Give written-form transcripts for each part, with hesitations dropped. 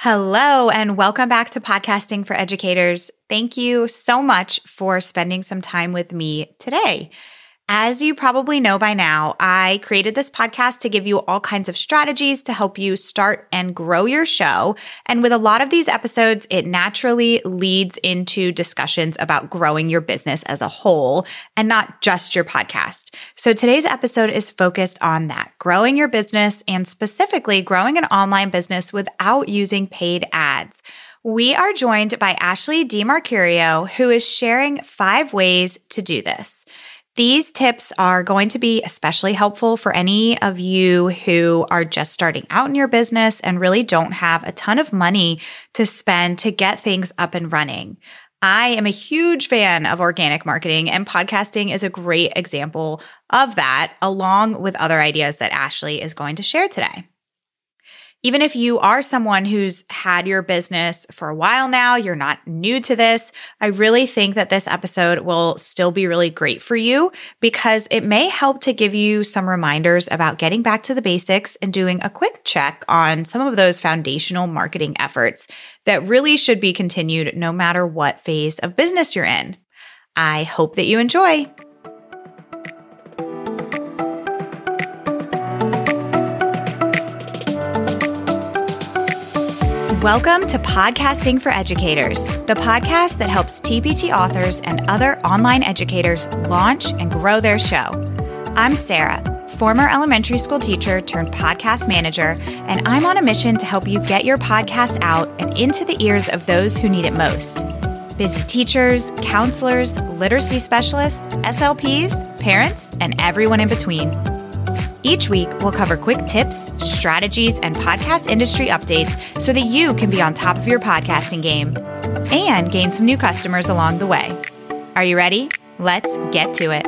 Hello, and welcome back to Podcasting for Educators. Thank you so much for spending some time with me today. As you probably know by now, I created this podcast to give you all kinds of strategies to help you start and grow your show. And with a lot of these episodes, it naturally leads into discussions about growing your business as a whole and not just your podcast. So today's episode is focused on that, growing your business and specifically growing an online business without using paid ads. We are joined by Ashley DeMercurio, who is sharing 5 ways to do this. These tips are going to be especially helpful for any of you who are just starting out in your business and really don't have a ton of money to spend to get things up and running. I am a huge fan of organic marketing, and podcasting is a great example of that, along with other ideas that Ashley is going to share today. Even if you are someone who's had your business for a while now, you're not new to this, I really think that this episode will still be really great for you because it may help to give you some reminders about getting back to the basics and doing a quick check on some of those foundational marketing efforts that really should be continued no matter what phase of business you're in. I hope that you enjoy. Welcome to Podcasting for Educators, the podcast that helps TPT authors and other online educators launch and grow their show. I'm Sarah, former elementary school teacher turned podcast manager, and I'm on a mission to help you get your podcast out and into the ears of those who need it most. Busy teachers, counselors, literacy specialists, SLPs, parents, and everyone in between. Each week, we'll cover quick tips, strategies, and podcast industry updates so that you can be on top of your podcasting game and gain some new customers along the way. Are you ready? Let's get to it.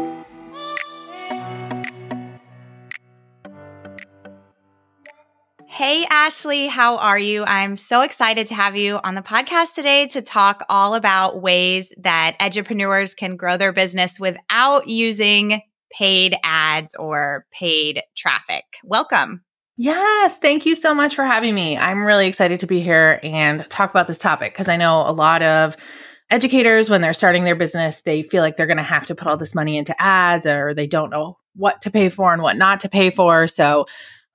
Hey, Ashley, how are you? I'm so excited to have you on the podcast today to talk all about ways that edupreneurs can grow their business without using paid ads or paid traffic. Welcome. Yes. Thank you so much for having me. I'm really excited to be here and talk about this topic because I know a lot of educators, when they're starting their business, they feel like they're going to have to put all this money into ads or they don't know what to pay for and what not to pay for. So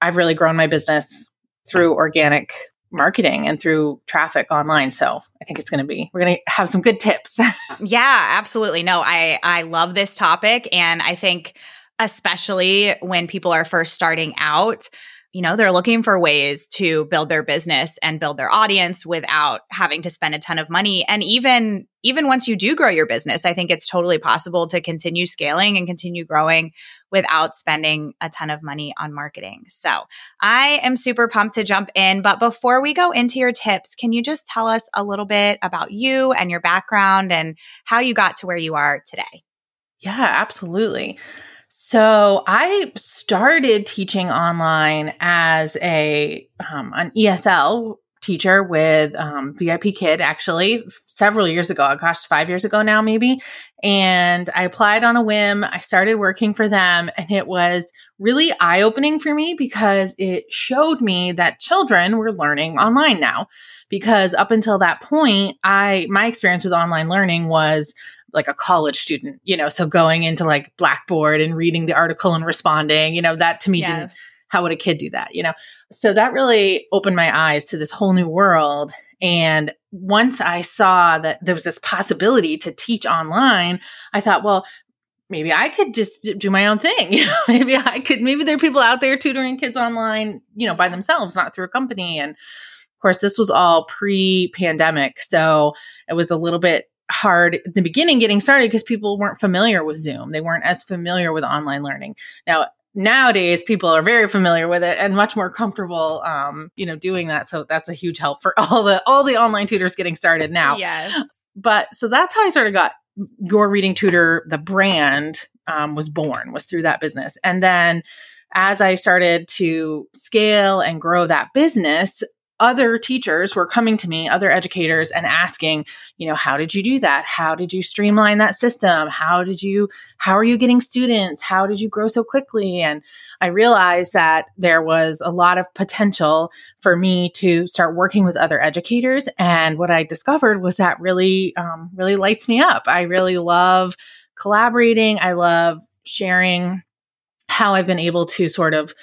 I've really grown my business through organic marketing and through traffic online. So I think we're going to have some good tips. Yeah, absolutely. No, I love this topic. And I think especially when people are first starting out, you know, they're looking for ways to build their business and build their audience without having to spend a ton of money. And even once you do grow your business, I think it's totally possible to continue scaling and continue growing without spending a ton of money on marketing. So I am super pumped to jump in. But before we go into your tips, can you just tell us a little bit about you and your background and how you got to where you are today? Yeah, absolutely. So I started teaching online as an ESL teacher with VIP Kid, actually, several years ago. Gosh, 5 years ago now, maybe. And I applied on a whim. I started working for them, and it was really eye-opening for me because it showed me that children were learning online now. Because up until that point, my experience with online learning was like a college student, you know, so going into like Blackboard and reading the article and responding, you know, that to me didn't, how would a kid do that, you know? So that really opened my eyes to this whole new world. And once I saw that there was this possibility to teach online, I thought, well, maybe I could just do my own thing. You know, maybe there are people out there tutoring kids online, you know, by themselves, not through a company. And of course, this was all pre-pandemic. So it was a little bit hard in the beginning getting started because people weren't familiar with Zoom. They weren't as familiar with online learning. Nowadays, people are very familiar with it and much more comfortable, you know, doing that. So that's a huge help for all the online tutors getting started now. Yes. But so that's how I sort of got Your Reading Tutor, the brand was through that business. And then as I started to scale and grow that business, other teachers were coming to me, other educators, and asking, you know, how did you do that? How did you streamline that system? How are you getting students? How did you grow so quickly? And I realized that there was a lot of potential for me to start working with other educators. And what I discovered was that really lights me up. I really love collaborating. I love sharing how I've been able to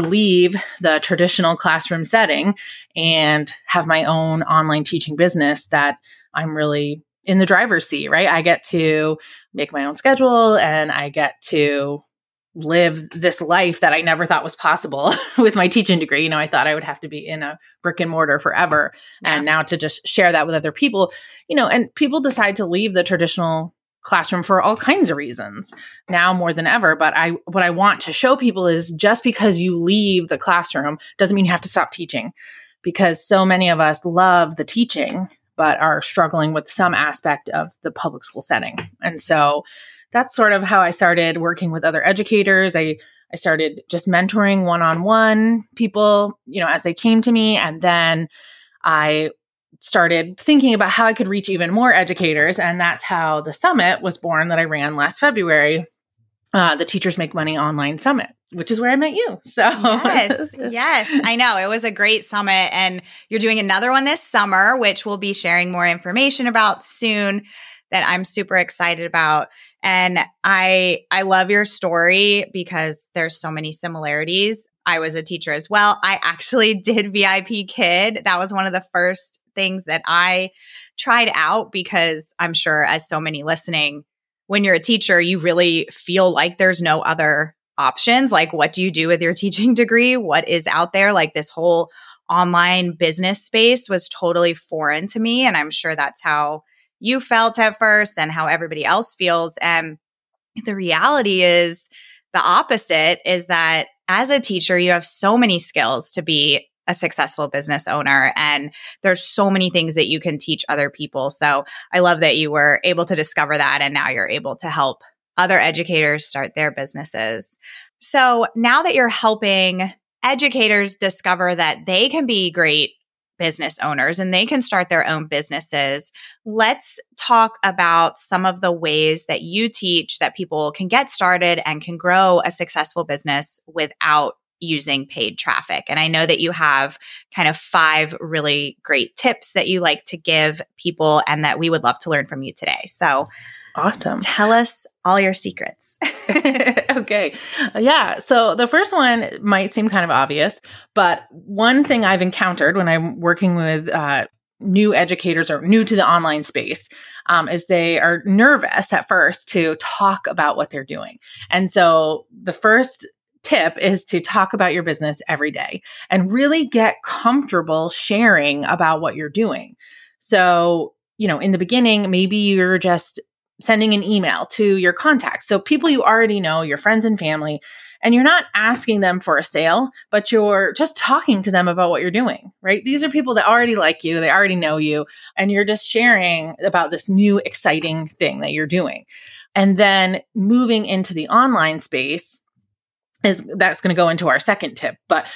leave the traditional classroom setting and have my own online teaching business that I'm really in the driver's seat, right? I get to make my own schedule and I get to live this life that I never thought was possible with my teaching degree. You know, I thought I would have to be in a brick and mortar forever. Yeah. And now to just share that with other people, you know, and people decide to leave the traditional classroom for all kinds of reasons now more than ever. But what I want to show people is just because you leave the classroom doesn't mean you have to stop teaching, because so many of us love the teaching, but are struggling with some aspect of the public school setting. And so that's sort of how I started working with other educators. I started just mentoring one-on-one people, you know, as they came to me. And then I started thinking about how I could reach even more educators. And that's how the summit was born that I ran last February, the Teachers Make Money Online Summit, which is where I met you. So yes, I know. It was a great summit. And you're doing another one this summer, which we'll be sharing more information about soon, that I'm super excited about. And I love your story because there's so many similarities. I was a teacher as well. I actually did VIP Kid. That was one of the first things that I tried out, because I'm sure, as so many listening, when you're a teacher, you really feel like there's no other options. Like, what do you do with your teaching degree? What is out there? Like, this whole online business space was totally foreign to me. And I'm sure that's how you felt at first and how everybody else feels. And the reality is the opposite, is that as a teacher, you have so many skills to be a successful business owner. And there's so many things that you can teach other people. So I love that you were able to discover that. And now you're able to help other educators start their businesses. So now that you're helping educators discover that they can be great business owners and they can start their own businesses, let's talk about some of the ways that you teach that people can get started and can grow a successful business without using paid traffic. And I know that you have kind of 5 really great tips that you like to give people and that we would love to learn from you today. So awesome. Tell us all your secrets. Okay. Yeah. So the first one might seem kind of obvious, but one thing I've encountered when I'm working with new educators or new to the online space is they are nervous at first to talk about what they're doing. And so the first tip is to talk about your business every day and really get comfortable sharing about what you're doing. So, you know, in the beginning, maybe you're just sending an email to your contacts. So people you already know, your friends and family, and you're not asking them for a sale, but you're just talking to them about what you're doing, right? These are people that already like you, they already know you, and you're just sharing about this new exciting thing that you're doing. And then moving into the online space, that's going to go into our second tip, but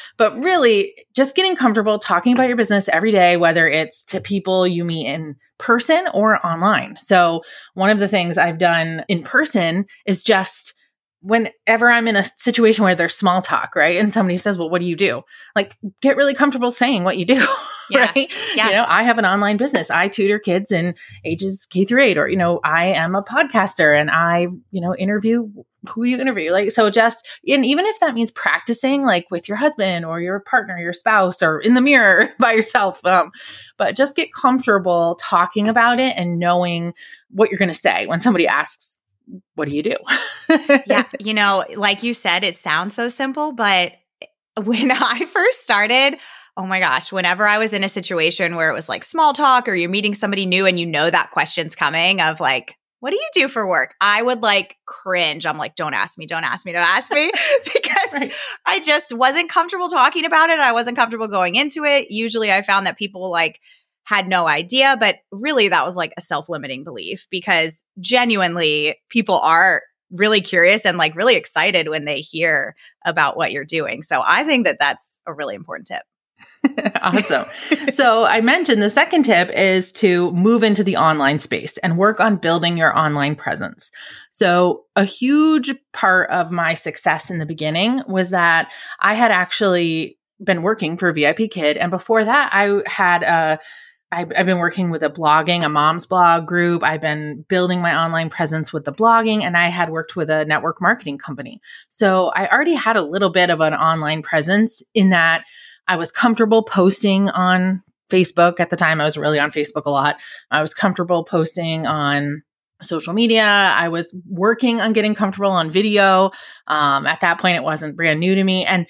really just getting comfortable talking about your business every day, whether it's to people you meet in person or online. So one of the things I've done in person is just whenever I'm in a situation where there's small talk, right? And somebody says, well, what do you do? Like, get really comfortable saying what you do. Yeah. Right? Yeah. You know, I have an online business. I tutor kids in ages K-8, or, you know, I am a podcaster and I, you know, interview who you interview. Like, so just, and even if that means practicing like with your husband or your partner, your spouse, or in the mirror by yourself, but just get comfortable talking about it and knowing what you're going to say when somebody asks, what do you do? Yeah. You know, like you said, it sounds so simple, but when I first started, oh my gosh, whenever I was in a situation where it was like small talk or you're meeting somebody new and you know that question's coming of like, what do you do for work? I would like cringe. I'm like, don't ask me because right. I just wasn't comfortable talking about it. I wasn't comfortable going into it. Usually I found that people like had no idea, but really that was like a self-limiting belief, because genuinely people are really curious and like really excited when they hear about what you're doing. So I think that that's a really important tip. Awesome. So I mentioned the second tip is to move into the online space and work on building your online presence. So a huge part of my success in the beginning was that I had actually been working for VIP Kid. And before that, I had I've been working with a mom's blog group. I've been building my online presence with the blogging, and I had worked with a network marketing company. So I already had a little bit of an online presence in that I was comfortable posting on Facebook. At the time, I was really on Facebook a lot. I was comfortable posting on social media. I was working on getting comfortable on video. At that point, it wasn't brand new to me. And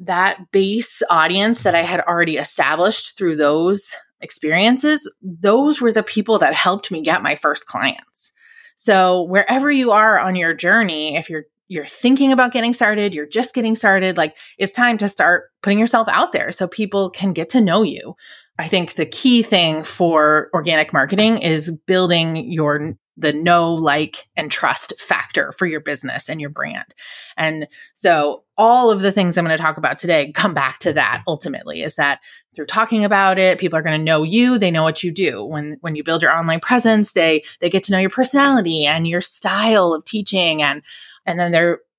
that base audience that I had already established through those experiences, those were the people that helped me get my first clients. So wherever you are on your journey, if you're thinking about getting started, you're just getting started, like it's time to start putting yourself out there so people can get to know you. I think the key thing for organic marketing is building the know, like, and trust factor for your business and your brand. And so all of the things I'm going to talk about today come back to that ultimately, is that through talking about it, people are going to know you, they know what you do. When you build your online presence, they get to know your personality and your style of teaching, and then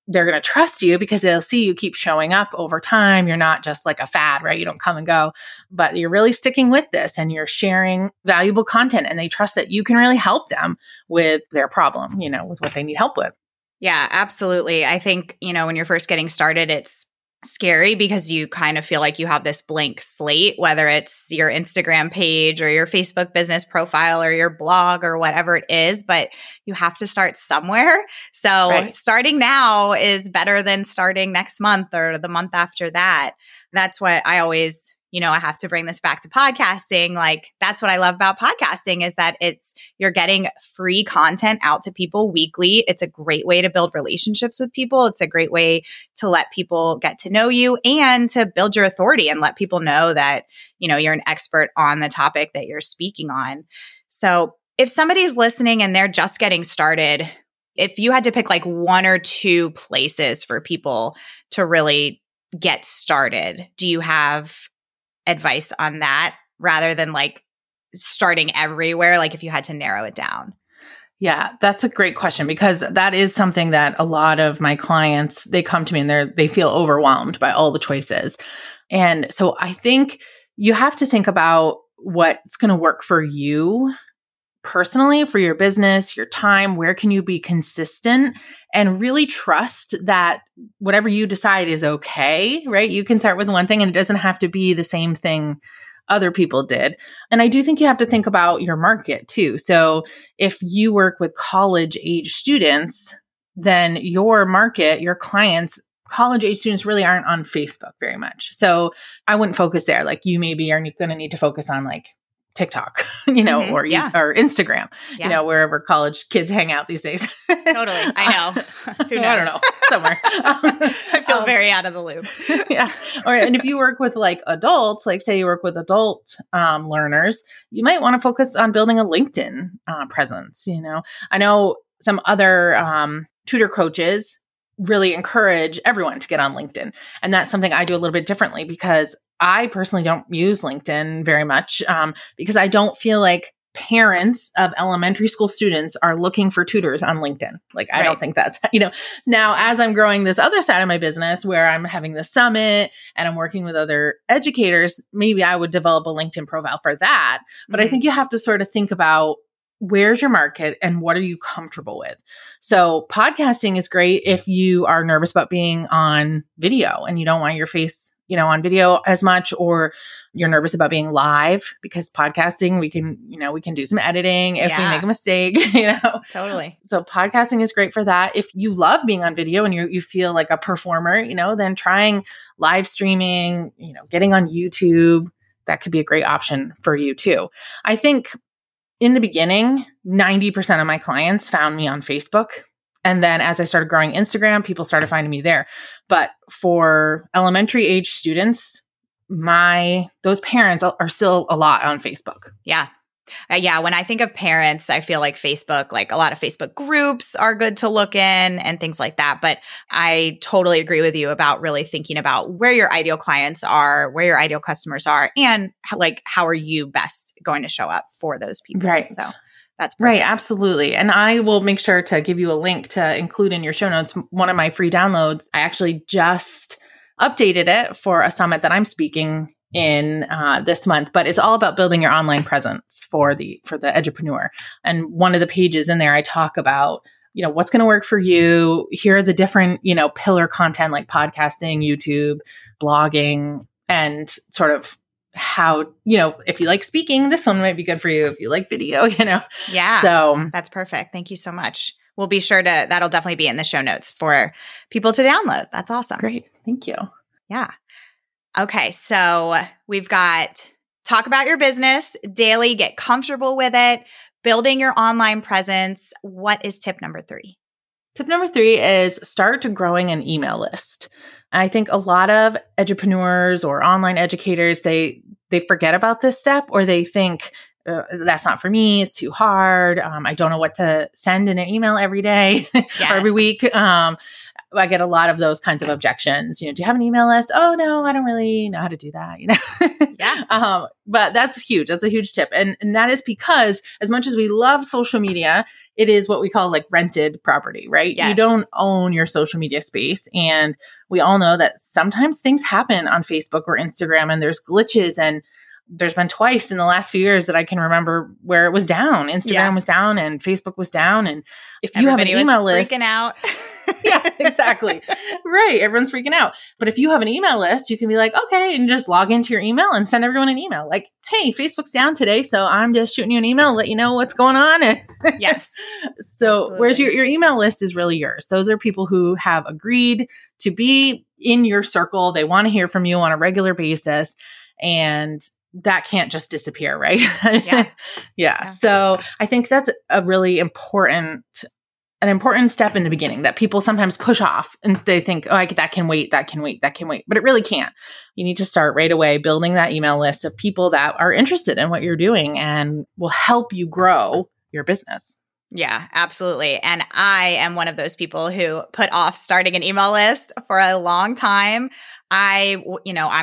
they're going to trust you because they'll see you keep showing up over time. You're not just like a fad, right? You don't come and go, but you're really sticking with this and you're sharing valuable content, and they trust that you can really help them with their problem, with what they need help with. Yeah, absolutely. I think, when you're first getting started, it's scary because you kind of feel like you have this blank slate, whether it's your Instagram page or your Facebook business profile or your blog or whatever it is, but you have to start somewhere. So Starting now is better than starting next month or the month after that. That's what I always, I have to bring this back to podcasting. Like, that's what I love about podcasting is that you're getting free content out to people weekly. It's a great way to build relationships with people. It's a great way to let people get to know you and to build your authority and let people know that, you're an expert on the topic that you're speaking on. So if somebody's listening and they're just getting started, if you had to pick like one or two places for people to really get started, do you have advice on that rather than like starting everywhere, like if you had to narrow it down? Yeah, that's a great question, because that is something that a lot of my clients, they come to me and they feel overwhelmed by all the choices. And so I think you have to think about what's going to work for you personally, for your business, your time. Where can you be consistent and really trust that whatever you decide is okay, right? You can start with one thing and it doesn't have to be the same thing other people did. And I do think you have to think about your market too. So if you work with college age students, then your market, your clients, college age students really aren't on Facebook very much. So I wouldn't focus there. Like, you maybe are going to need to focus on like TikTok, mm-hmm, or yeah, or Instagram, yeah, wherever college kids hang out these days. Totally. I know. Who knows? I don't know. Somewhere. I feel very out of the loop. Yeah. And if you work with like adults, like say you work with adult learners, you might want to focus on building a LinkedIn presence. I know some other tutor coaches really encourage everyone to get on LinkedIn. And that's something I do a little bit differently, because I personally don't use LinkedIn very much because I don't feel like parents of elementary school students are looking for tutors on LinkedIn. Like, I don't think that's, now as I'm growing this other side of my business where I'm having the summit and I'm working with other educators, maybe I would develop a LinkedIn profile for that. But I think you have to sort of think about, where's your market and what are you comfortable with? So podcasting is great if you are nervous about being on video and you don't want your face on video as much, or you're nervous about being live, because podcasting, we can do some editing if we make a mistake, Totally. So podcasting is great for that. If you love being on video and you feel like a performer, then trying live streaming, getting on YouTube, that could be a great option for you too. I think in the beginning, 90% of my clients found me on Facebook. And then as I started growing Instagram, people started finding me there. But for elementary age students, those parents are still a lot on Facebook. Yeah. Yeah. When I think of parents, I feel like Facebook, like a lot of Facebook groups are good to look in and things like that. But I totally agree with you about really thinking about where your ideal clients are, where your ideal customers are, and how are you best going to show up for those people. Right. So that's perfect. Right. Absolutely. And I will make sure to give you a link to include in your show notes, one of my free downloads. I actually just updated it for a summit that I'm speaking in this month, but it's all about building your online presence for the edupreneur. And one of the pages in there, I talk about, what's going to work for you. Here are the different, pillar content like podcasting, YouTube, blogging, and sort of how, if you like speaking, this one might be good for you. If you like video, Yeah. So that's perfect. Thank you so much. We'll be sure to, that'll definitely be in the show notes for people to download. That's awesome. Great. Thank you. Yeah. Okay, so we've got talk about your business daily, get comfortable with it, building your online presence. What is tip number 3? Tip number 3 is start growing an email list. I think a lot of edupreneurs or online educators, they forget about this step, or they think, that's not for me. It's too hard. I don't know what to send in an email every day or every week. I get a lot of those kinds of objections. Do you have an email list? Oh no, I don't really know how to do that. Yeah. But that's huge. That's a huge tip. And that is because as much as we love social media, it is what we call rented property, right? Yes. You don't own your social media space. And we all know that sometimes things happen on Facebook or Instagram, and there's glitches, and there's been twice in the last few years that I can remember where it was down. Instagram was down and Facebook was down. And if you have an email list, freaking out. Yeah, exactly. Right. Everyone's freaking out. But if you have an email list, you can be like, okay, and just log into your email and send everyone an email. Like, hey, Facebook's down today, so I'm just shooting you an email, let you know what's going on. And yes. So absolutely. Whereas your email list is really yours. Those are people who have agreed to be in your circle. They want to hear from you on a regular basis. And that can't just disappear, right? Yeah. Yeah. So I think that's a really important step in the beginning that people sometimes push off, and they think, oh, that can wait. But it really can't. You need to start right away building that email list of people that are interested in what you're doing and will help you grow your business. Yeah, absolutely. And I am one of those people who put off starting an email list for a long time. I'm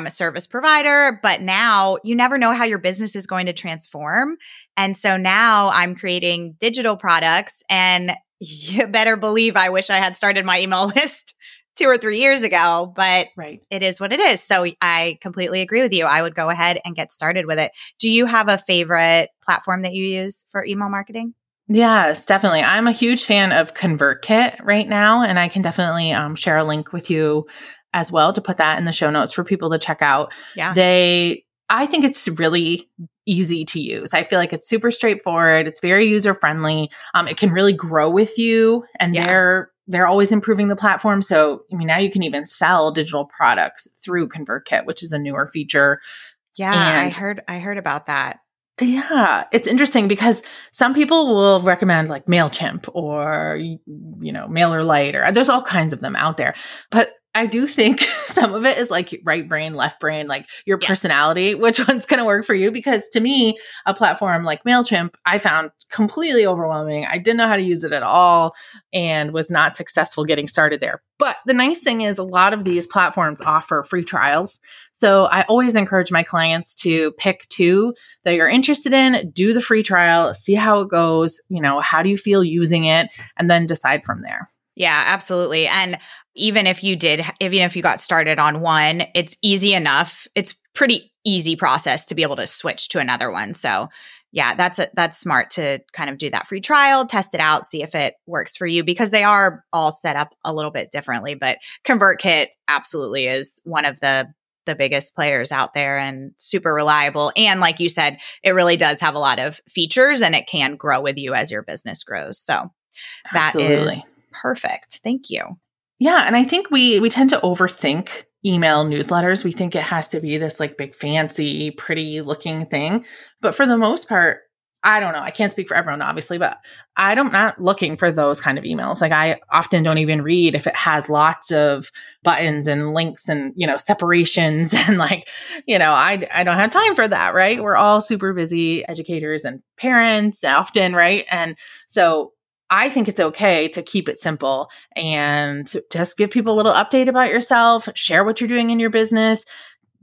a service provider, but now you never know how your business is going to transform. And so now I'm creating digital products, and you better believe I wish I had started my email list 2 or 3 years ago, but It is what it is. So I completely agree with you. I would go ahead and get started with it. Do you have a favorite platform that you use for email marketing? Yes, definitely. I'm a huge fan of ConvertKit right now, and I can definitely share a link with you as well to put that in the show notes for people to check out. Yeah. I think it's really easy to use. I feel like it's super straightforward. It's very user-friendly. It can really grow with you, and they're always improving the platform. So, now you can even sell digital products through ConvertKit, which is a newer feature. Yeah, and I heard about that. Yeah, it's interesting because some people will recommend MailChimp or, MailerLite, or there's all kinds of them out there. But I do think some of it is right brain, left brain, your personality, which one's going to work for you. Because to me, a platform like MailChimp, I found completely overwhelming. I didn't know how to use it at all and was not successful getting started there. But the nice thing is a lot of these platforms offer free trials. So I always encourage my clients to pick 2 that you're interested in, do the free trial, see how it goes, how do you feel using it, and then decide from there. Yeah, absolutely. And even if you got started on one, it's easy enough. It's pretty easy process to be able to switch to another one. So yeah, that's smart to kind of do that free trial, test it out, see if it works for you, because they are all set up a little bit differently. But ConvertKit absolutely is one of the biggest players out there and super reliable. And like you said, it really does have a lot of features, and it can grow with you as your business grows. So that is perfect. Thank you. Yeah. And I think we tend to overthink email newsletters. We think it has to be this big fancy, pretty looking thing. But for the most part, I don't know. I can't speak for everyone, obviously, but I'm not looking for those kind of emails. Like, I often don't even read if it has lots of buttons and links and, you know, separations and, like, you know, I don't have time for that, right? We're all super busy educators and parents often, right? And so I think it's okay to keep it simple and just give people a little update about yourself, share what you're doing in your business,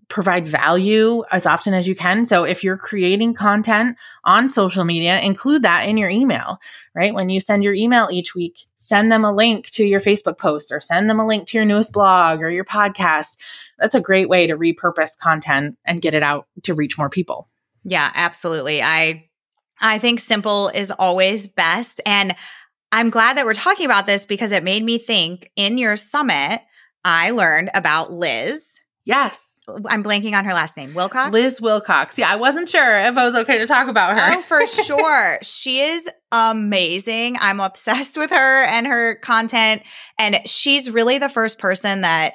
provide value as often as you can. So if you're creating content on social media, include that in your email, right? When you send your email each week, send them a link to your Facebook post or send them a link to your newest blog or your podcast. That's a great way to repurpose content and get it out to reach more people. Yeah, absolutely. I think simple is always best. And I'm glad that we're talking about this because it made me think, in your summit, I learned about Liz. Yes. I'm blanking on her last name. Wilcox? Liz Wilcox. Yeah, I wasn't sure if I was okay to talk about her. Oh, for sure. She is amazing. I'm obsessed with her and her content. And she's really the first person that,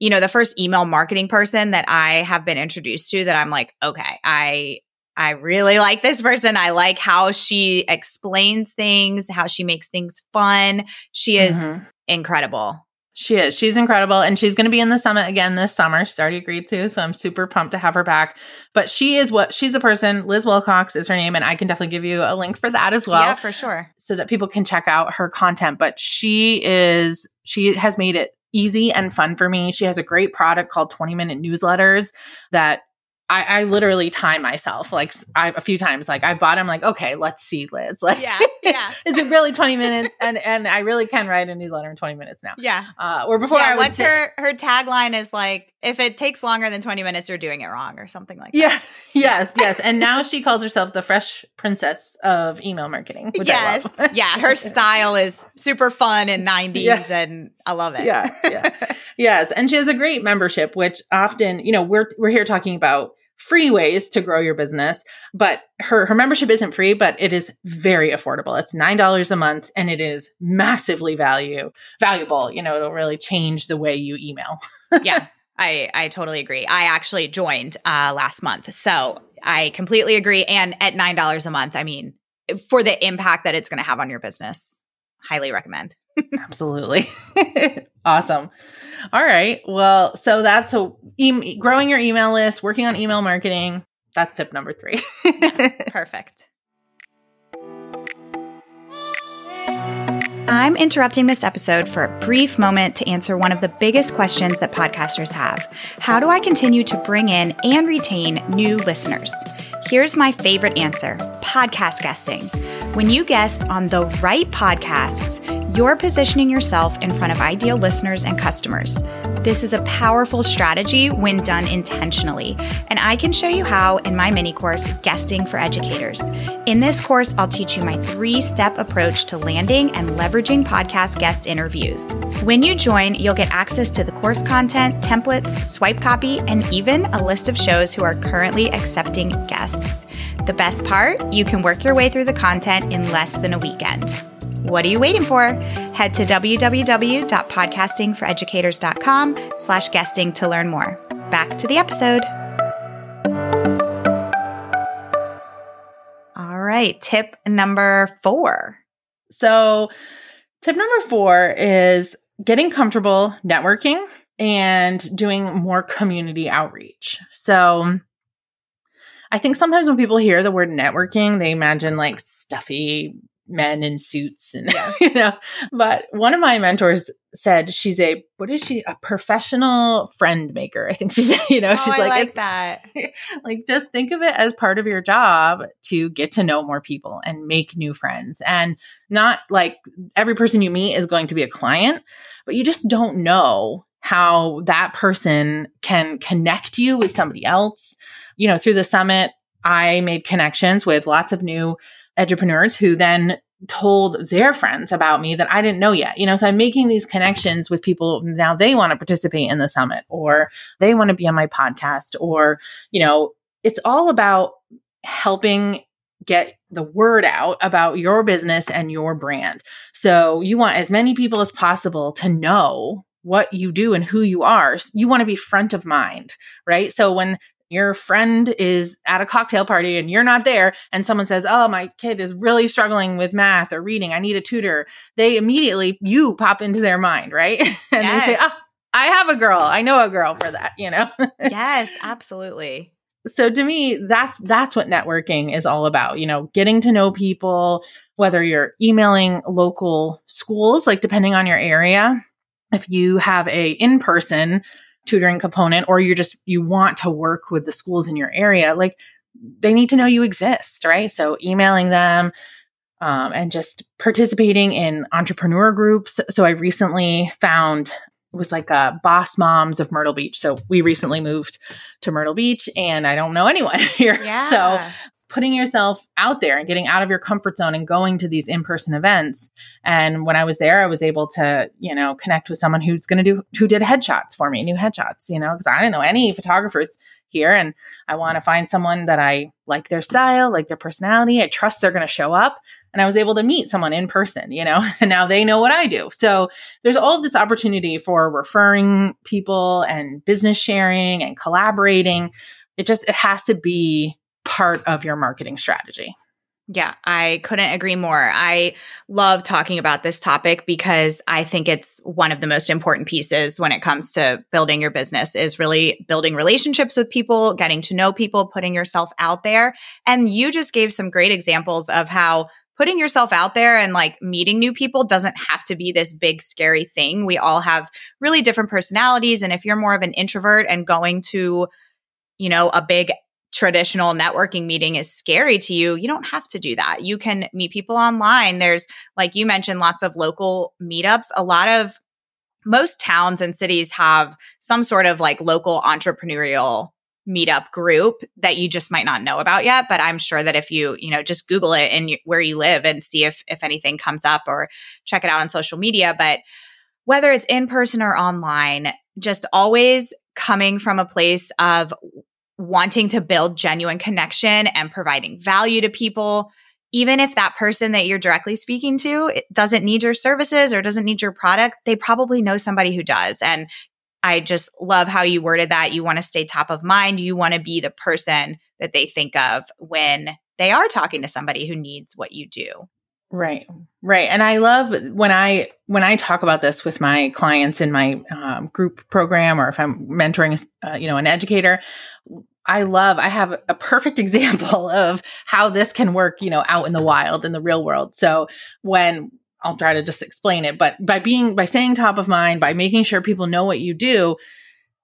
you know, the first email marketing person that I have been introduced to that I'm like, okay, I really like this person. I like how she explains things, how she makes things fun. She is incredible. She is. She's incredible. And she's going to be in the summit again this summer. She's already agreed to. So I'm super pumped to have her back. But she's a person. Liz Wilcox is her name. And I can definitely give you a link for that as well. Yeah, for sure. So that people can check out her content. But she has made it easy and fun for me. She has a great product called 20 Minute Newsletters that I literally time myself, like, a few times. Like, I bought them, like, okay, let's see, Liz. Like, yeah. Is it really 20 minutes? And I really can write a newsletter in 20 minutes now. Yeah. Or before I would what's say. Her tagline is, like, if it takes longer than 20 minutes, you're doing it wrong or something like that. Yeah. Yes. And now she calls herself the fresh princess of email marketing, which I love. Yeah. Her style is super fun and 90s and I love it. Yeah. Yes. And she has a great membership, which often, you know, we're here talking about free ways to grow your business, but her membership isn't free, but it is very affordable. It's $9 a month and it is massively valuable. You know, it'll really change the way you email. Yeah, I totally agree. I actually joined last month. So I completely agree. And at $9 a month, I mean, for the impact that it's going to have on your business, highly recommend. Absolutely. Awesome. All right. Well, so that's growing your email list, working on email marketing. That's tip number 3. Yeah, perfect. I'm interrupting this episode for a brief moment to answer one of the biggest questions that podcasters have. How do I continue to bring in and retain new listeners? Here's my favorite answer: podcast guesting. When you guest on the right podcasts, you're positioning yourself in front of ideal listeners and customers. This is a powerful strategy when done intentionally, and I can show you how in my mini course, Guesting for Educators. In this course, I'll teach you my 3-step approach to landing and leveraging podcast guest interviews. When you join, you'll get access to the course content, templates, swipe copy, and even a list of shows who are currently accepting guests. The best part, you can work your way through the content in less than a weekend. What are you waiting for? Head to www.podcastingforeducators.com/guesting to learn more. Back to the episode. All right, tip number 4. So tip number 4 is getting comfortable networking and doing more community outreach. So I think sometimes when people hear the word networking, they imagine, like, stuffy men in suits and, you know, but one of my mentors said she's a professional friend maker. I think she's, you know, she's like that. Like, just think of it as part of your job to get to know more people and make new friends. And not like every person you meet is going to be a client, but you just don't know how that person can connect you with somebody else. You know, through the summit, I made connections with lots of new entrepreneurs who then told their friends about me that I didn't know yet. You know, so I'm making these connections with people. Now they want to participate in the summit, or they want to be on my podcast, or, you know, it's all about helping get the word out about your business and your brand. So you want as many people as possible to know what you do and who you are. You want to be front of mind, right? So when your friend is at a cocktail party and you're not there, and someone says, oh, my kid is really struggling with math or reading, I need a tutor, they immediately, you pop into their mind, right? And yes. They say, oh, I have a girl. I know a girl for that, you know? Yes, absolutely. So to me, that's what networking is all about, you know, getting to know people, whether you're emailing local schools, like depending on your area, if you have a in-person tutoring component, or you want to work with the schools in your area, like they need to know you exist, right? So emailing them and just participating in entrepreneur groups. So I recently found, it was like a Boss Moms of Myrtle Beach. So we recently moved to Myrtle Beach and I don't know anyone here. Yeah. So putting yourself out there and getting out of your comfort zone and going to these in-person events. And when I was there, I was able to, you know, connect with someone who did headshots for me, new headshots, you know, because I didn't know any photographers here. And I want to find someone that I like their style, like their personality. I trust they're going to show up. And I was able to meet someone in person, you know, and now they know what I do. So there's all of this opportunity for referring people and business sharing and collaborating. It has to be part of your marketing strategy. Yeah, I couldn't agree more. I love talking about this topic because I think it's one of the most important pieces when it comes to building your business, is really building relationships with people, getting to know people, putting yourself out there. And you just gave some great examples of how putting yourself out there and like meeting new people doesn't have to be this big, scary thing. We all have really different personalities. And if you're more of an introvert and going to, you know, a big traditional networking meeting is scary to you, you don't have to do that. You can meet people online. There's, like you mentioned, lots of local meetups. Most towns and cities have some sort of like local entrepreneurial meetup group that you just might not know about yet. But I'm sure that if you just Google it and where you live and see if anything comes up, or check it out on social media. But whether it's in person or online, just always coming from a place of wanting to build genuine connection and providing value to people, even if that person that you're directly speaking to doesn't need your services or doesn't need your product, they probably know somebody who does. And I just love how you worded that. You want to stay top of mind. You want to be the person that they think of when they are talking to somebody who needs what you do. Right. Right. And I love when I talk about this with my clients in my group program, or if I'm mentoring, an educator, I have a perfect example of how this can work, you know, out in the wild, in the real world. So when I'll try to just explain it, but by staying top of mind, by making sure people know what you do,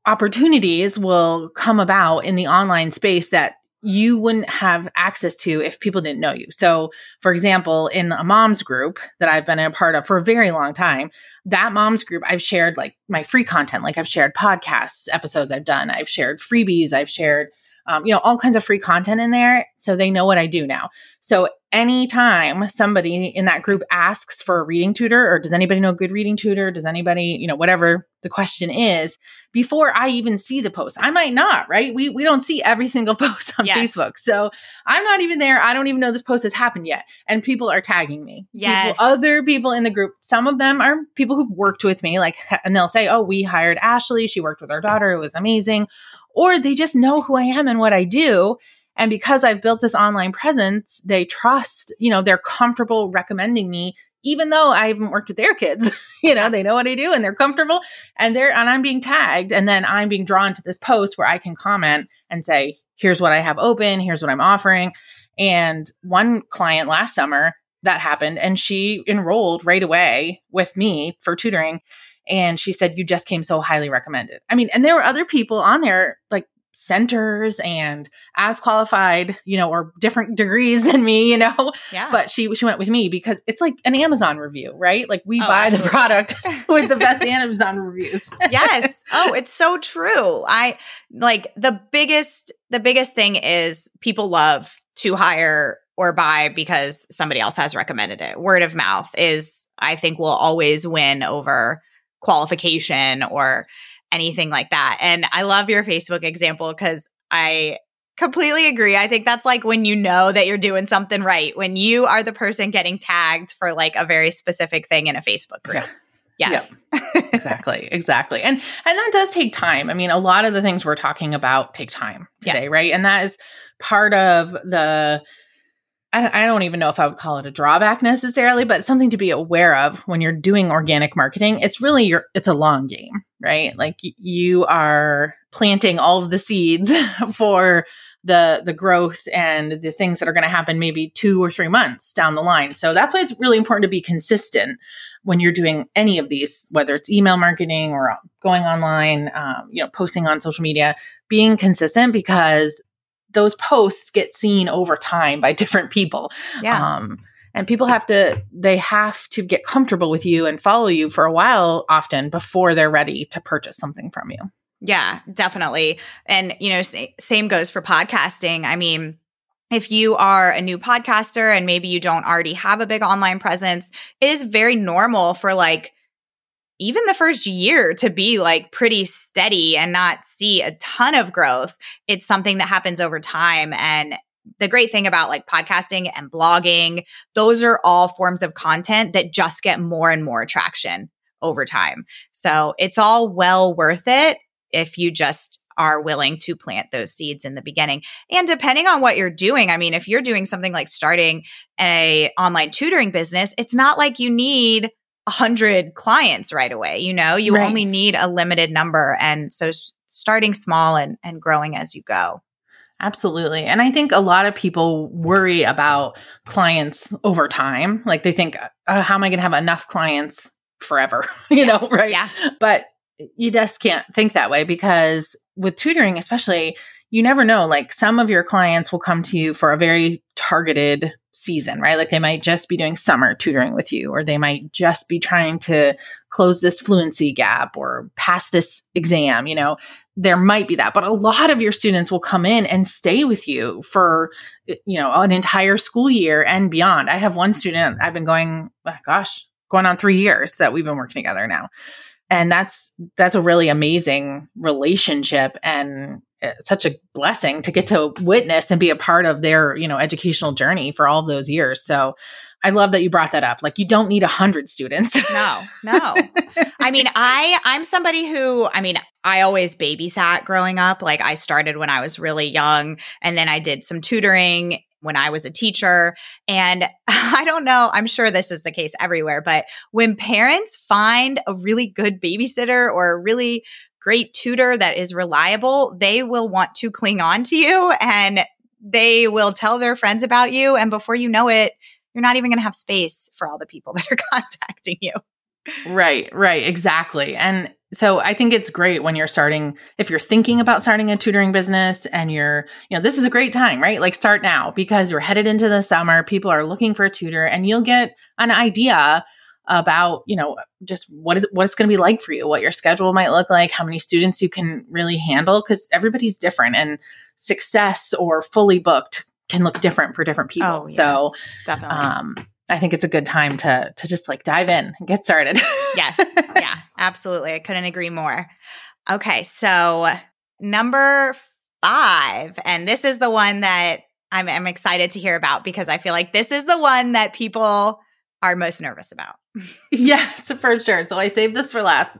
opportunities will come about in the online space that you wouldn't have access to if people didn't know you. So for example, in a mom's group that I've been a part of for a very long time, that mom's group, I've shared like my free content, like I've shared podcasts, episodes I've done, I've shared freebies, I've shared, all kinds of free content in there. So they know what I do now. So anytime somebody in that group asks for a reading tutor, or does anybody know a good reading tutor? Does anybody, whatever the question is, before I even see the post, I might not, right? We don't see every single post on Facebook. So I'm not even there. I don't even know this post has happened yet. And people are tagging me. Yes. Other people in the group, some of them are people who've worked with me, like, and they'll say, oh, we hired Ashley. She worked with our daughter. It was amazing. Or they just know who I am and what I do. And because I've built this online presence, they trust, they're comfortable recommending me, even though I haven't worked with their kids. They know what I do and they're comfortable, and I'm being tagged. And then I'm being drawn to this post where I can comment and say, here's what I have open, here's what I'm offering. And one client last summer that happened, and she enrolled right away with me for tutoring. And she said, you just came so highly recommended. I mean, and there were other people on there, like centers and as qualified, or different degrees than me, Yeah. But she went with me because it's like an Amazon review, right? Like we buy absolutely. The product with the best Amazon reviews. Yes. Oh, it's so true. I like the biggest thing is people love to hire or buy because somebody else has recommended it. Word of mouth is, I think, will always win over qualification or anything like that. And I love your Facebook example because I completely agree. I think that's like when you know that you're doing something right, when you are the person getting tagged for like a very specific thing in a Facebook group. Yeah. Yes, yep. Exactly. And that does take time. I mean, a lot of the things we're talking about take time today, yes. Right? And that is part of the, I don't even know if I would call it a drawback necessarily, but something to be aware of when you're doing organic marketing. It's really it's a long game, right? Like you are planting all of the seeds for the growth and the things that are going to happen maybe 2 or 3 months down the line. So that's why it's really important to be consistent when you're doing any of these, whether it's email marketing or going online, posting on social media, being consistent because those posts get seen over time by different people. Yeah. And people have to get comfortable with you and follow you for a while often before they're ready to purchase something from you. Yeah, definitely. And, same goes for podcasting. I mean, if you are a new podcaster and maybe you don't already have a big online presence, it is very normal for even the first year to be pretty steady and not see a ton of growth. It's something that happens over time. And the great thing about podcasting and blogging, those are all forms of content that just get more and more traction over time. So it's all well worth it if you just are willing to plant those seeds in the beginning. And depending on what you're doing, I mean, if you're doing something like starting an online tutoring business, it's not like you need 100 clients right away. You right. only need a limited number. And so starting small and growing as you go. Absolutely. And I think a lot of people worry about clients over time. Like they think, how am I going to have enough clients forever? Right? Yeah. But you just can't think that way because with tutoring, especially, you never know, some of your clients will come to you for a very targeted season, right? They might just be doing summer tutoring with you, or they might just be trying to close this fluency gap or pass this exam, there might be that, but a lot of your students will come in and stay with you for, an entire school year and beyond. I have one student I've been going on 3 years that we've been working together now. And that's a really amazing relationship and such a blessing to get to witness and be a part of their, educational journey for all of those years. So I love that you brought that up. You don't need 100 students. No. I mean, I'm somebody who, I always babysat growing up. I started when I was really young and then I did some tutoring when I was a teacher. And I don't know, I'm sure this is the case everywhere, but when parents find a really good babysitter or a really great tutor that is reliable, they will want to cling on to you and they will tell their friends about you. And before you know it, you're not even going to have space for all the people that are contacting you. Right, exactly. And so I think it's great when you're starting, if you're thinking about starting a tutoring business and you're, this is a great time, right? Start now because you're headed into the summer. People are looking for a tutor and you'll get an idea about, just what it's going to be like for you, what your schedule might look like, how many students you can really handle, because everybody's different and success or fully booked can look different for different people. Oh, yes, so definitely. I think it's a good time to just dive in and get started. Yes. Yeah, absolutely. I couldn't agree more. Okay. So number 5, and this is the one that I'm excited to hear about because I feel this is the one that people are most nervous about. Yes, for sure. So I saved this for last.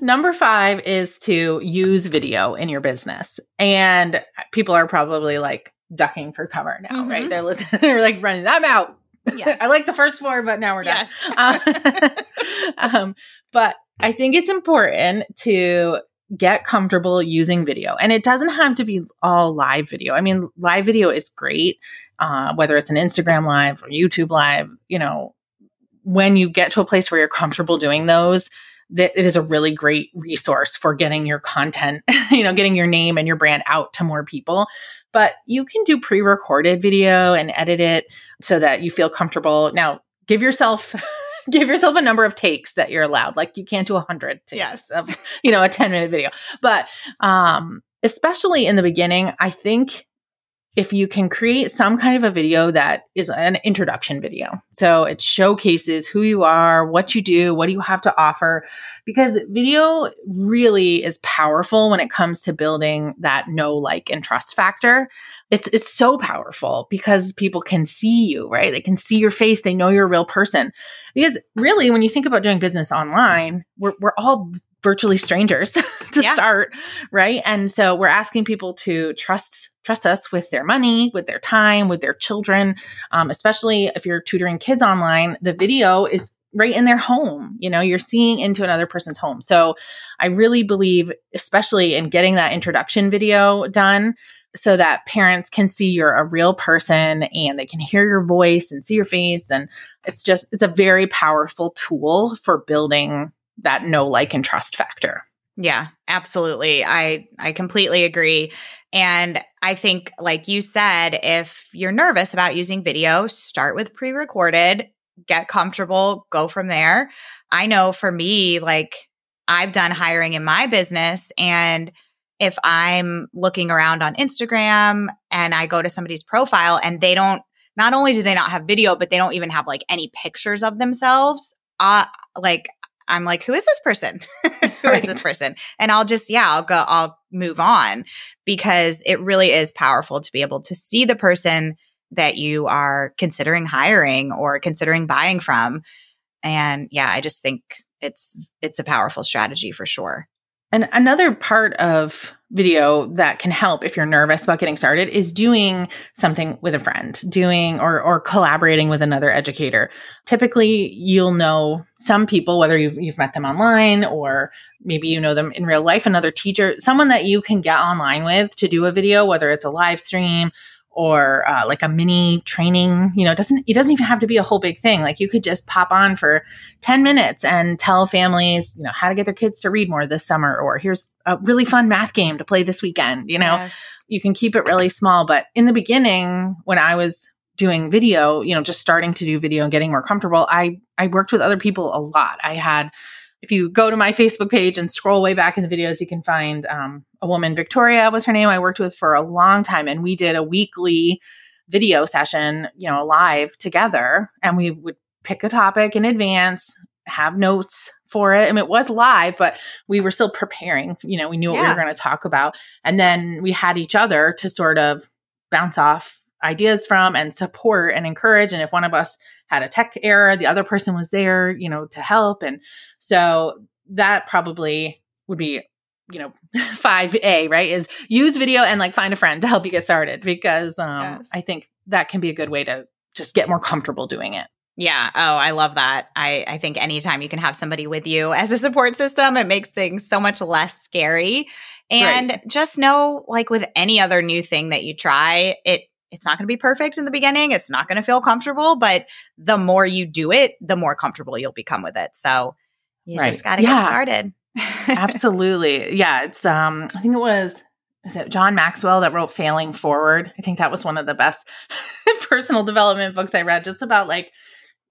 Number 5 is to use video in your business. And people are probably ducking for cover now, mm-hmm. right? They're listening. They're running, I'm out. Yes. I the first 4, but now we're done. Yes. But I think it's important to get comfortable using video. And it doesn't have to be all live video. I mean, live video is great, whether it's an Instagram live or YouTube live. When you get to a place where you're comfortable doing those, it is a really great resource for getting your content, getting your name and your brand out to more people. But you can do pre-recorded video and edit it so that you feel comfortable. Now, give yourself a number of takes that you're allowed. You can't do 100 takes of, a 10-minute video. But especially in the beginning, I think if you can create some kind of a video that is an introduction video. So it showcases who you are, what you do, what do you have to offer, because video really is powerful when it comes to building that know, like, and trust factor. It's so powerful because people can see you, right? They can see your face. They know you're a real person. Because really, when you think about doing business online, we're all virtually strangers to start, right? And so we're asking people to trust us with their money, with their time, with their children, especially if you're tutoring kids online. The video is right in their home. You know, you're seeing into another person's home. So I really believe, especially in getting that introduction video done, so that parents can see you're a real person and they can hear your voice and see your face. And it's a very powerful tool for building that know, like, and trust factor. Yeah, absolutely. I completely agree. And I think, like you said, if you're nervous about using video, start with pre-recorded, get comfortable, go from there. I know for me, like, I've done hiring in my business, and if I'm looking around on Instagram and I go to somebody's profile and they don't, not only do they not have video, but they don't even have like any pictures of themselves, I'm like, who is this person? Who is this person? And I'll just, I'll move on, because it really is powerful to be able to see the person that you are considering hiring or considering buying from. And yeah, I just think it's a powerful strategy for sure. And another part of video that can help if you're nervous about getting started is doing something with a friend, or collaborating with another educator. Typically, you'll know some people, whether you've met them online or maybe you know them in real life, another teacher, someone that you can get online with to do a video, whether it's a live stream or like a mini training. You know, it doesn't even have to be a whole big thing. Like, you could just pop on for 10 minutes and tell families, you know, how to get their kids to read more this summer, or here's a really fun math game to play this weekend. You know, You can keep it really small. But in the beginning, when I was doing video, you know, just starting to do video and getting more comfortable, I worked with other people a lot. If you go to my Facebook page and scroll way back in the videos, you can find a woman, Victoria was her name, I worked with for a long time. And we did a weekly video session, you know, live together. And we would pick a topic in advance, have notes for it. I mean, it was live, but we were still preparing. You know, we knew what we were going to talk about. And then we had each other to sort of bounce off ideas from and support and encourage. And if one of us had a tech error, the other person was there, you know, to help. And so that probably would be, you know, 5A, right? Is use video and like find a friend to help you get started, because I think that can be a good way to just get more comfortable doing it. Yeah. Oh, I love that. I think anytime you can have somebody with you as a support system, it makes things so much less scary. And just know, like with any other new thing that you try, it's not going to be perfect in the beginning. It's not going to feel comfortable, but the more you do it, the more comfortable you'll become with it. So you just got to get started. Absolutely. Yeah. It's, I think it was, is it John Maxwell that wrote Failing Forward? I think that was one of the best personal development books I read, just about like,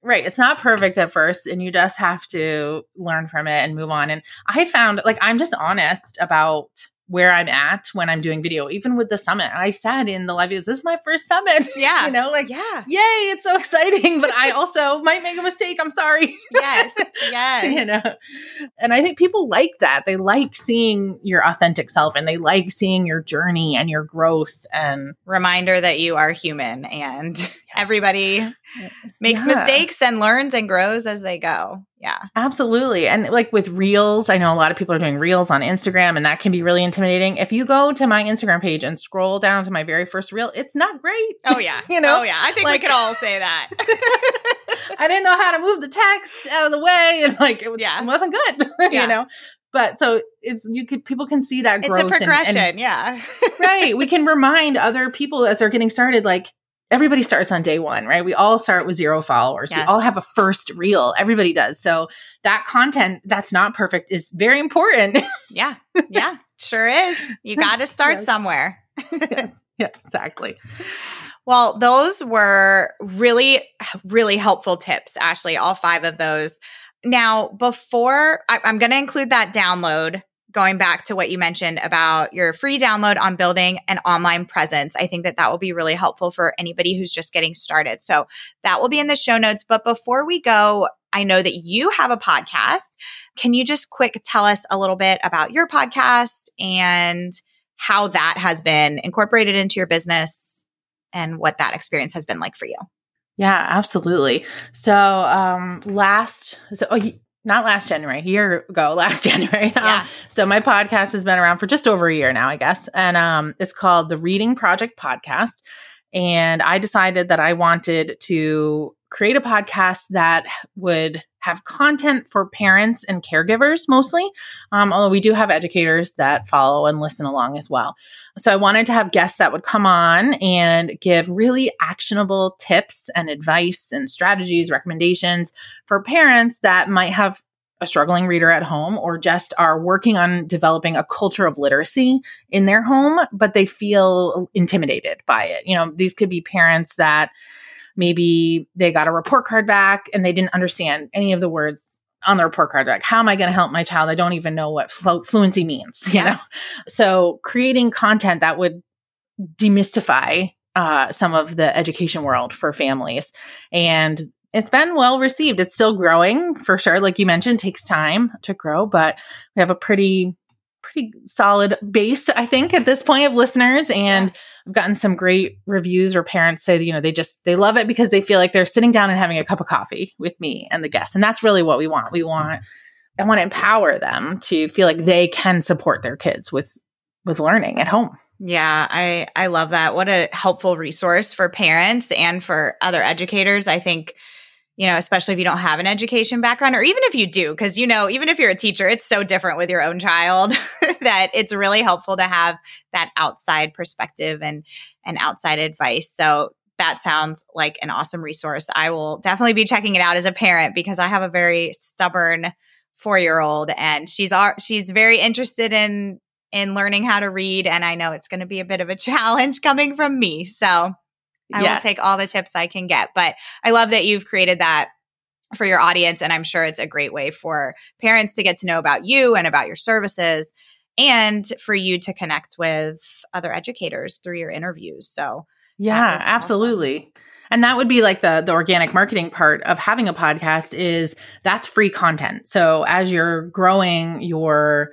it's not perfect at first and you just have to learn from it and move on. And I found, like, I'm just honest about where I'm at when I'm doing video, even with the summit. I said in the live videos, this is my first summit. Yeah. You know, like, yay, it's so exciting. But I also might make a mistake. I'm sorry. Yes. You know, and I think people like that. They like seeing your authentic self and they like seeing your journey and your growth, and reminder that you are human and everybody makes mistakes and learns and grows as they go. Yeah, absolutely. And like with reels, I know a lot of people are doing reels on Instagram, and that can be really intimidating. If you go to my Instagram page and scroll down to my very first reel, it's not great. Oh yeah. You know? Oh yeah. I think like, we could all say that. I didn't know how to move the text out of the way. And like, it wasn't good, you know? But so people can see that growth. It's a progression. We can remind other people as they're getting started, like, everybody starts on day one, right? We all start with 0 followers. Yes. We all have a first reel. Everybody does. So that content that's not perfect is very important. Yeah, sure is. You got to start somewhere. Yeah, exactly. Well, those were really, really helpful tips, Ashley, all 5 of those. Now, I'm going to include that download going back to what you mentioned about your free download on building an online presence. I think that will be really helpful for anybody who's just getting started. So that will be in the show notes. But before we go, I know that you have a podcast. Can you just quick tell us a little bit about your podcast and how that has been incorporated into your business and what that experience has been like for you? Yeah, absolutely. So last January. Yeah. So my podcast has been around for just over a year now, I guess. And it's called the Reading Project Podcast. And I decided that I wanted to create a podcast that would have content for parents and caregivers mostly, although we do have educators that follow and listen along as well. So I wanted to have guests that would come on and give really actionable tips and advice and strategies, recommendations for parents that might have a struggling reader at home or just are working on developing a culture of literacy in their home, but they feel intimidated by it. You know, these could be parents that maybe they got a report card back and they didn't understand any of the words on the report card. Like, how am I going to help my child? I don't even know what fluency means, you know? So creating content that would demystify some of the education world for families. And it's been well received. It's still growing for sure. Like you mentioned, it takes time to grow, but we have a pretty solid base, I think, at this point of listeners. And I've gotten some great reviews where parents say, you know, they love it because they feel like they're sitting down and having a cup of coffee with me and the guests. And that's really what we want. I want to empower them to feel like they can support their kids with learning at home. Yeah, I love that. What a helpful resource for parents and for other educators. I think, you know, especially if you don't have an education background, or even if you do, because, you know, even if you're a teacher, it's so different with your own child that it's really helpful to have that outside perspective and outside advice. So that sounds like an awesome resource. I will definitely be checking it out as a parent because I have a very stubborn 4-year-old and she's very interested in learning how to read. And I know it's going to be a bit of a challenge coming from me. So I will take all the tips I can get. But I love that you've created that for your audience. And I'm sure it's a great way for parents to get to know about you and about your services and for you to connect with other educators through your interviews. So yeah, absolutely. Awesome. And that would be like the organic marketing part of having a podcast is that's free content. So as you're growing your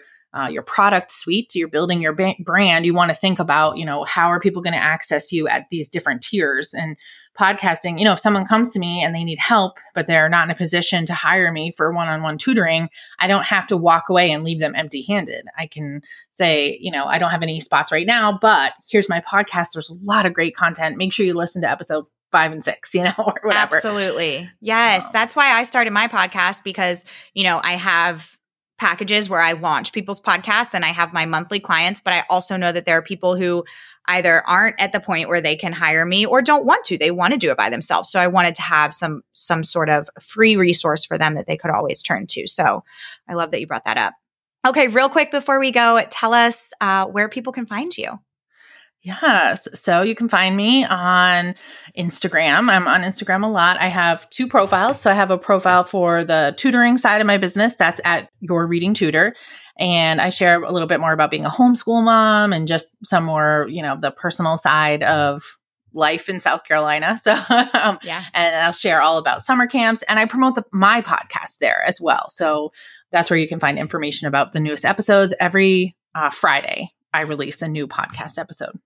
product suite, you're building your brand, you want to think about, you know, how are people going to access you at these different tiers? And podcasting, you know, if someone comes to me and they need help, but they're not in a position to hire me for one-on-one tutoring, I don't have to walk away and leave them empty-handed. I can say, you know, I don't have any spots right now, but here's my podcast. There's a lot of great content. Make sure you listen to episode 5 and 6, you know, or whatever. Absolutely. Yes. That's why I started my podcast because, you know, I have packages where I launch people's podcasts and I have my monthly clients, but I also know that there are people who either aren't at the point where they can hire me or don't want to. They want to do it by themselves. So I wanted to have some sort of free resource for them that they could always turn to. So I love that you brought that up. Okay, real quick before we go, tell us where people can find you. Yes. So you can find me on Instagram. I'm on Instagram a lot. I have 2 profiles. So I have a profile for the tutoring side of my business. That's at Your Reading Tutor. And I share a little bit more about being a homeschool mom and just some more, you know, the personal side of life in South Carolina. So, and I'll share all about summer camps and I promote my podcast there as well. So that's where you can find information about the newest episodes. Every Friday, I release a new podcast episode.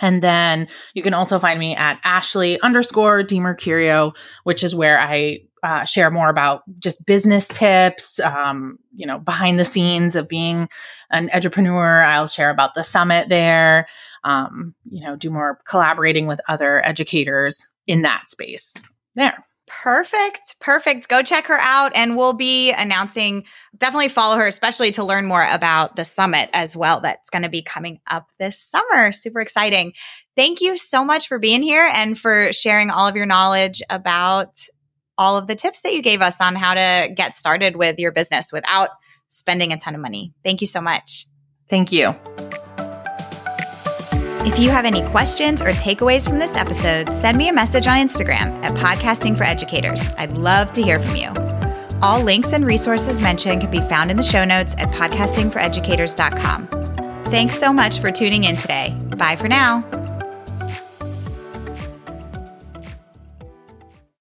And then you can also find me at Ashley_DeMercurio, which is where I share more about just business tips, you know, behind the scenes of being an entrepreneur. I'll share about the summit there, you know, do more collaborating with other educators in that space there. Perfect. Go check her out and we'll be announcing, definitely follow her, especially to learn more about the summit as well. That's going to be coming up this summer. Super exciting. Thank you so much for being here and for sharing all of your knowledge about all of the tips that you gave us on how to get started with your business without spending a ton of money. Thank you so much. Thank you. If you have any questions or takeaways from this episode, send me a message on Instagram at Podcasting for Educators. I'd love to hear from you. All links and resources mentioned can be found in the show notes at podcastingforeducators.com. Thanks so much for tuning in today. Bye for now.